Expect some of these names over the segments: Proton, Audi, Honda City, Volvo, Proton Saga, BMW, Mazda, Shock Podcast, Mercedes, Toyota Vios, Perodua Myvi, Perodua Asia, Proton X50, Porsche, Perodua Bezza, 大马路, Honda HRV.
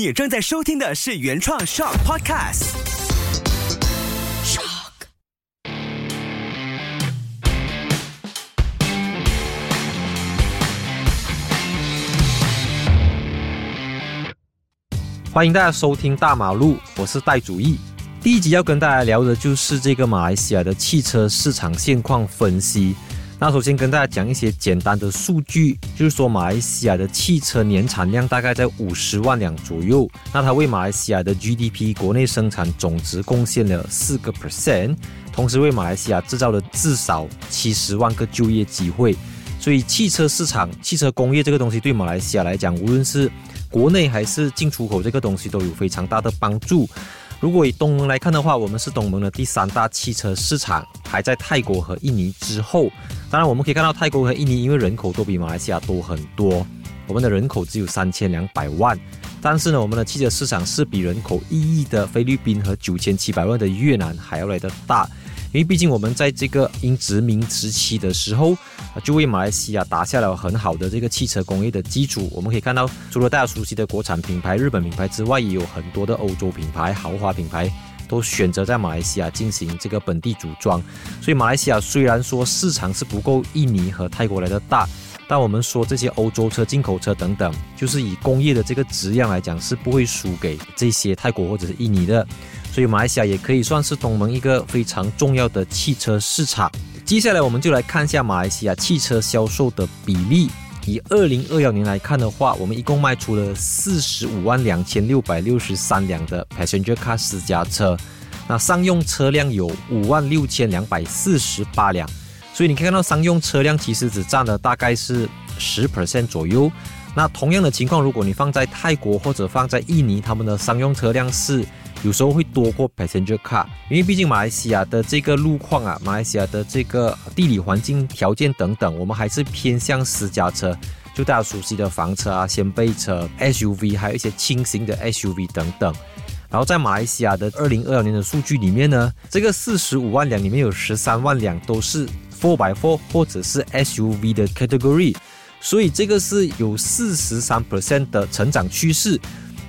你正在收听的是原创 Shock Podcast。Shock。欢迎大家收听大马路，我是戴祖义。第一集要跟大家聊的就是这个马来西亚的汽车市场现况分析。那首先跟大家讲一些简单的数据，就是说马来西亚的汽车年产量大概在50万辆左右，那它为马来西亚的 GDP 国内生产总值贡献了 4%， 同时为马来西亚制造了至少70万个就业机会。所以汽车市场、汽车工业这个东西对马来西亚来讲，无论是国内还是进出口这个东西都有非常大的帮助。如果以东盟来看的话，我们是东盟的第3大汽车市场，排在泰国和印尼之后。当然我们可以看到泰国和印尼因为人口都比马来西亚多很多，我们的人口只有3200万，但是呢我们的汽车市场是比人口1亿的菲律宾和9700万的越南还要来得大。因为毕竟我们在这个英殖民时期的时候就为马来西亚打下了很好的这个汽车工业的基础。我们可以看到除了大家熟悉的国产品牌、日本品牌之外，也有很多的欧洲品牌、豪华品牌都选择在马来西亚进行这个本地组装。所以马来西亚虽然说市场是不够印尼和泰国来的大，但我们说这些欧洲车、进口车等等，就是以工业的这个质量来讲是不会输给这些泰国或者是印尼的。所以马来西亚也可以算是东盟一个非常重要的汽车市场。接下来我们就来看一下马来西亚汽车销售的比例。以2021年来看的话，我们一共卖出了 452,663 辆的 passenger car 私家车，那商用车辆有 56,248 辆，所以你可以看到商用车辆其实只占了大概是 10% 左右。那同样的情况，如果你放在泰国或者放在印尼，他们的商用车辆是有时候会多过 passenger car， 因为毕竟马来西亚的这个路况啊，马来西亚的这个地理环境条件等等，我们还是偏向私家车，就大家熟悉的房车啊、掀背车、 SUV， 还有一些轻型的 SUV 等等。然后在马来西亚的2022年的数据里面呢，这个45万辆里面有13万辆都是 4x4 或者是 SUV 的 category， 所以这个是有 43% 的成长趋势。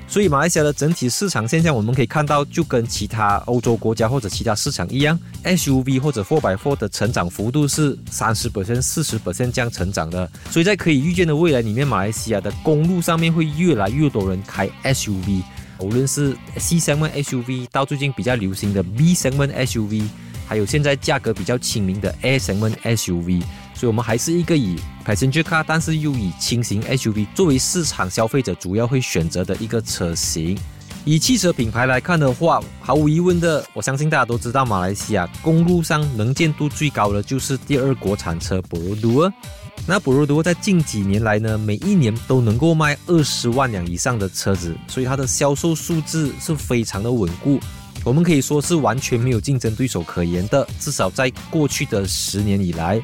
所以马来西亚的整体市场现象我们可以看到，就跟其他欧洲国家或者其他市场一样， SUV 或者 4x4 的成长幅度是 30% 40% 这样成长的。所以在可以预见的未来里面，马来西亚的公路上面会越来越多人开 SUV， 无论是 C segment SUV 到最近比较流行的 B segment SUV， 还有现在价格比较亲民的 A segment SUV。 所以我们还是一个以passenger car 但是又以轻型 SUV 作为市场消费者主要会选择的一个车型。以汽车品牌来看的话，毫无疑问的，我相信大家都知道马来西亚公路上能见度最高的就是第2国产车 Perodua。 那 Perodua 在近几年来呢，每一年都能够卖20万辆以上的车子，所以它的销售数字是非常的稳固，我们可以说是完全没有竞争对手可言的，至少在过去的10年以来。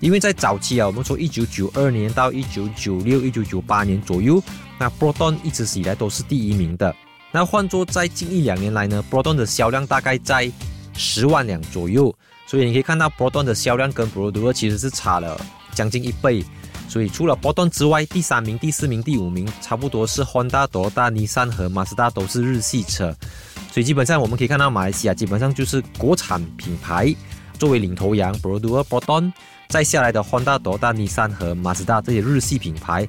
因为在早期啊，我们说1992年到1996、1998年左右，那 Proton 一直以来都是第一名的。那换作在近1-2年来呢， Proton 的销量大概在10万辆左右，所以你可以看到 Proton 的销量跟 Perodua 其实是差了将近1倍。所以除了 Proton 之外，第3名、第4名、第5名差不多是 Honda、Toyota、Nissan 和 Mazda 都是日系车。所以基本上我们可以看到马来西亚基本上就是国产品牌作为领头羊 Perodua、Proton，再下来的 Honda、Toyota、Nissan 和 Mazda 这些日系品牌。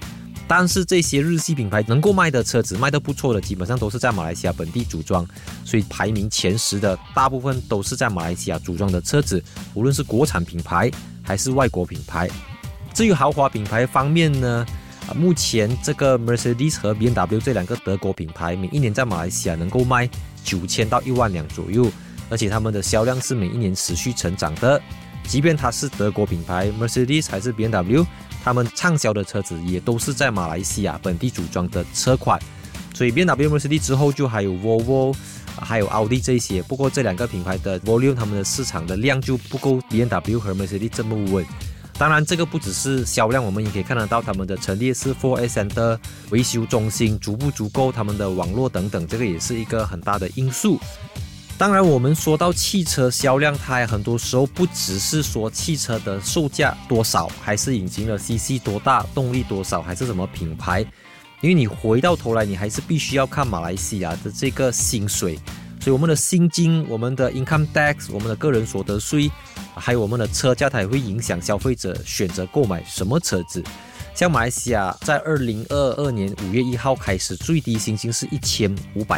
但是这些日系品牌能够卖的车子、卖得不错的，基本上都是在马来西亚本地组装，所以排名前10的大部分都是在马来西亚组装的车子，无论是国产品牌还是外国品牌。至于豪华品牌方面呢，目前这个 Mercedes 和 BMW 这2个德国品牌每一年在马来西亚能够卖9000到1万辆左右，而且他们的销量是每一年持续成长的。即便它是德国品牌 Mercedes 还是 BMW， 他们畅销的车子也都是在马来西亚本地组装的车款。所以 BMW、Mercedes 之后就还有 Volvo 还有 Audi 这些，不过这2个品牌的 volume 他们的市场的量就不够 BMW 和 Mercedes 这么稳。当然这个不只是销量，我们也可以看得到他们的陈列室、4S Center、 维修中心足不足够，他们的网络等等，这个也是一个很大的因素。当然我们说到汽车销量，它很多时候不只是说汽车的售价多少，还是引擎的 CC 多大、动力多少，还是什么品牌。因为你回到头来你还是必须要看马来西亚的这个薪水，所以我们的薪金、我们的 income tax、我们的个人所得税，还有我们的车价，它也会影响消费者选择购买什么车子。像马来西亚在2022年5月1号开始，最低薪金是1500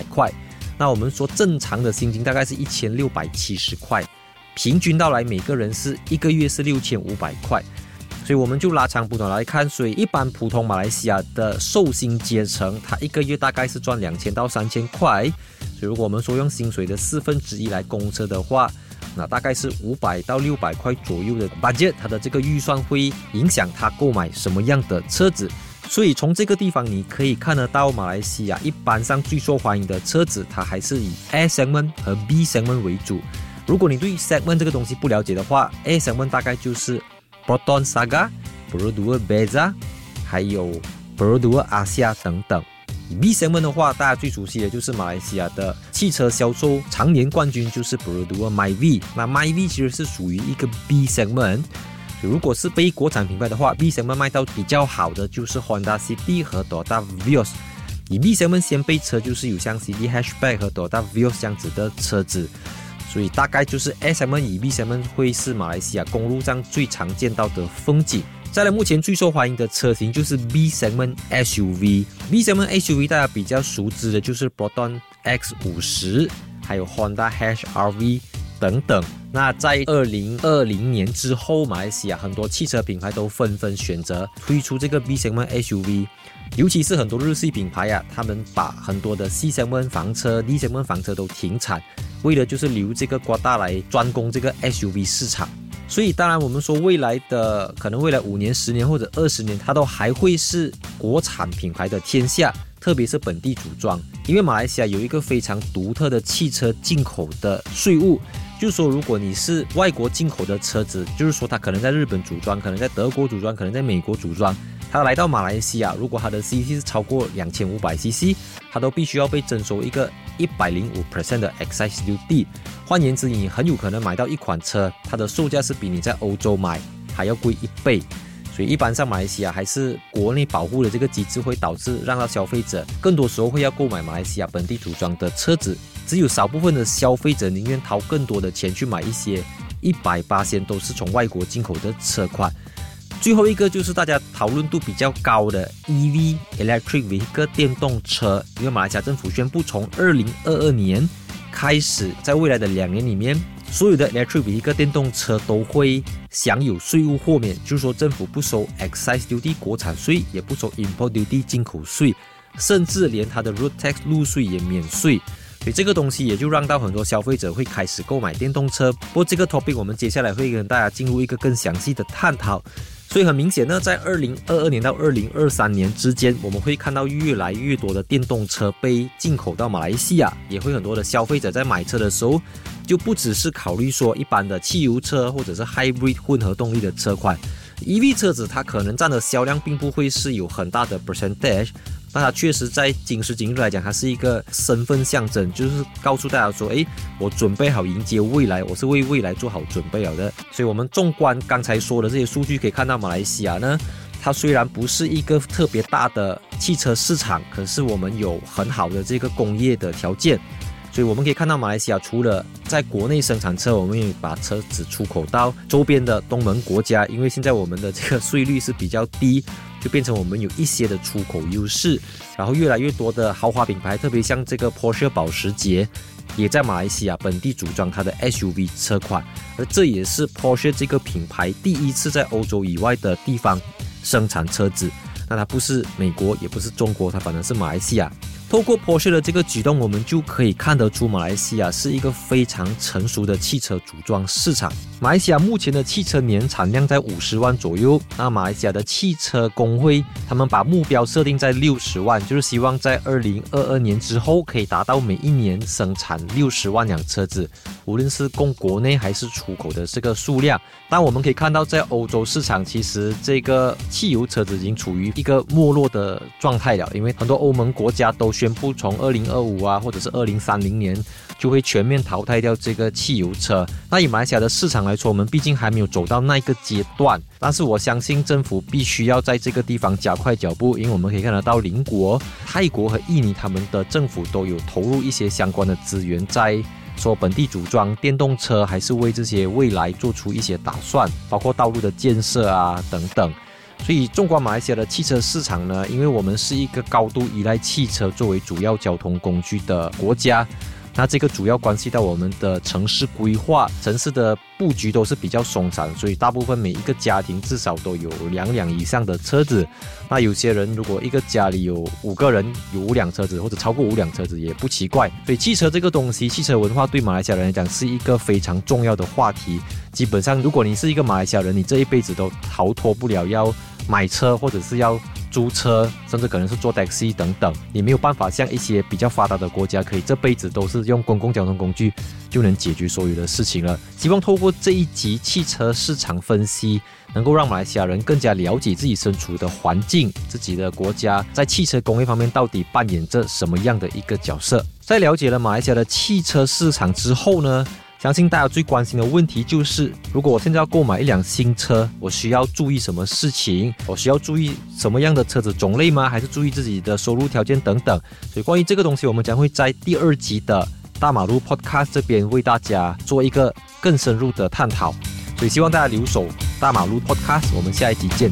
块，那我们说正常的薪金大概是1670块，平均到来每个人是一个月是6500块。所以我们就拉长补短来看，所以一般普通马来西亚的寿星阶层，他一个月大概是赚2000到3000块，所以如果我们说用薪水的1/4来供车的话，那大概是500到600块左右的 budget， 他的这个预算会影响他购买什么样的车子。所以从这个地方你可以看得到，马来西亚一般上最受欢迎的车子，它还是以 A segment 和 B segment 为主。如果你对 segment 这个东西不了解的话， A segment 大概就是Proton Saga、 Perodua Bezza 还有 Perodua Asia 等等。 B segment 的话，大家最熟悉的就是马来西亚的汽车销售常年冠军就是 Perodua Myvi， 那 Myvi 其实是属于一个 B segment， 如果是非国产品牌的话， B segment 卖到比较好的就是 Honda City 和 Toyota Vios。 以 B segment 先辈车就是有像 City Hatchback 和 Toyota Vios 这样子的车子，所以大概就是 A segment 与 B segment 会是马来西亚公路上最常见到的风景。再来，目前最受欢迎的车型就是 B segment SUV。 B segment SUV 大家比较熟知的就是 Proton X50 还有 Honda HRV 等等。那在2020年之后，马来西亚很多汽车品牌都纷纷选择推出这个 B segment SUV， 尤其是很多日系品牌啊，他们把很多的 C segment 房车、D segment 房车都停产，为的就是留这个瓜大来专攻这个 SUV 市场。所以当然我们说未来的可能未来5年10年或者20年，它都还会是国产品牌的天下，特别是本地组装。因为马来西亚有一个非常独特的汽车进口的税务，就是说如果你是外国进口的车子，就是说它可能在日本组装，可能在德国组装，可能在美国组装，它来到马来西亚，如果它的 CC 是超过 2500cc， 它都必须要被征收一个 105% 的 excise duty。 换言之，你很有可能买到一款车，它的售价是比你在欧洲买还要贵1倍。所以一般上马来西亚还是国内保护的这个机制会导致让到消费者更多时候会要购买马来西亚本地组装的车子，只有少部分的消费者宁愿掏更多的钱去买一些 100% 都是从外国进口的车款。最后一个就是大家讨论度比较高的 EV Electric Vehicle 电动车。因为马来西亚政府宣布从2022年开始，在未来的2年里面，所有的 Electric Vehicle 电动车都会享有税务豁免，就是说政府不收 Excise Duty 国产税，也不收 Import Duty 进口税，甚至连它的 Road Tax 路税也免税。所以这个东西也就让到很多消费者会开始购买电动车。不过这个 topic 我们接下来会跟大家进入一个更详细的探讨。所以很明显呢，在2022年到2023年之间，我们会看到越来越多的电动车被进口到马来西亚，也会很多的消费者在买车的时候，就不只是考虑说一般的汽油车或者是 hybrid 混合动力的车款。 EV 车子它可能占的销量并不会是有很大的 percentage， 但它确实在今时今日来讲，它是一个身份象征，就是告诉大家说，我准备好迎接未来，我是为未来做好准备好的。所以我们纵观刚才说的这些数据，可以看到马来西亚呢，它虽然不是一个特别大的汽车市场，可是我们有很好的这个工业的条件。所以我们可以看到马来西亚除了在国内生产车，我们也把车子出口到周边的东盟国家，因为现在我们的这个税率是比较低，就变成我们有一些的出口优势。然后越来越多的豪华品牌，特别像这个 Porsche 保时捷，也在马来西亚本地组装它的 SUV 车款，而这也是 Porsche 这个品牌第一次在欧洲以外的地方生产车子。那它不是美国也不是中国，它反而是马来西亚。透过 Porsche 的这个举动，我们就可以看得出马来西亚是一个非常成熟的汽车组装市场。马来西亚目前的汽车年产量在50万左右，那马来西亚的汽车工会他们把目标设定在60万，就是希望在2022年之后可以达到每一年生产60万辆车子，无论是供国内还是出口的这个数量。但我们可以看到在欧洲市场，其实这个汽油车子已经处于一个没落的状态了，因为很多欧盟国家都宣布从2025啊，或者是2030年就会全面淘汰掉这个汽油车。那以马来西亚的市场来说，我们毕竟还没有走到那个阶段，但是我相信政府必须要在这个地方加快脚步，因为我们可以看得到邻国泰国和印尼他们的政府都有投入一些相关的资源在说本地组装电动车，还是为这些未来做出一些打算，包括道路的建设啊等等。所以纵观马来西亚的汽车市场呢，因为我们是一个高度依赖汽车作为主要交通工具的国家，那这个主要关系到我们的城市规划，城市的布局都是比较松散，所以大部分每一个家庭至少都有2辆以上的车子。那有些人如果一个家里有5个人，有5辆车子或者超过5辆车子也不奇怪。所以汽车这个东西，汽车文化对马来西亚人来讲是一个非常重要的话题。基本上如果你是一个马来西亚人，你这一辈子都逃脱不了要买车或者是要租车，甚至可能是坐 taxi 等等，你没有办法像一些比较发达的国家可以这辈子都是用公共交通工具就能解决所有的事情了。希望透过这一集汽车市场分析，能够让马来西亚人更加了解自己身处的环境，自己的国家在汽车工业方面到底扮演着什么样的一个角色。在了解了马来西亚的汽车市场之后呢，相信大家最关心的问题就是，如果我现在要购买一辆新车，我需要注意什么事情？我需要注意什么样的车子种类吗？还是注意自己的收入条件等等？所以关于这个东西，我们将会在第2集的大马路 Podcast 这边为大家做一个更深入的探讨。所以希望大家留守大马路 Podcast， 我们下一集见。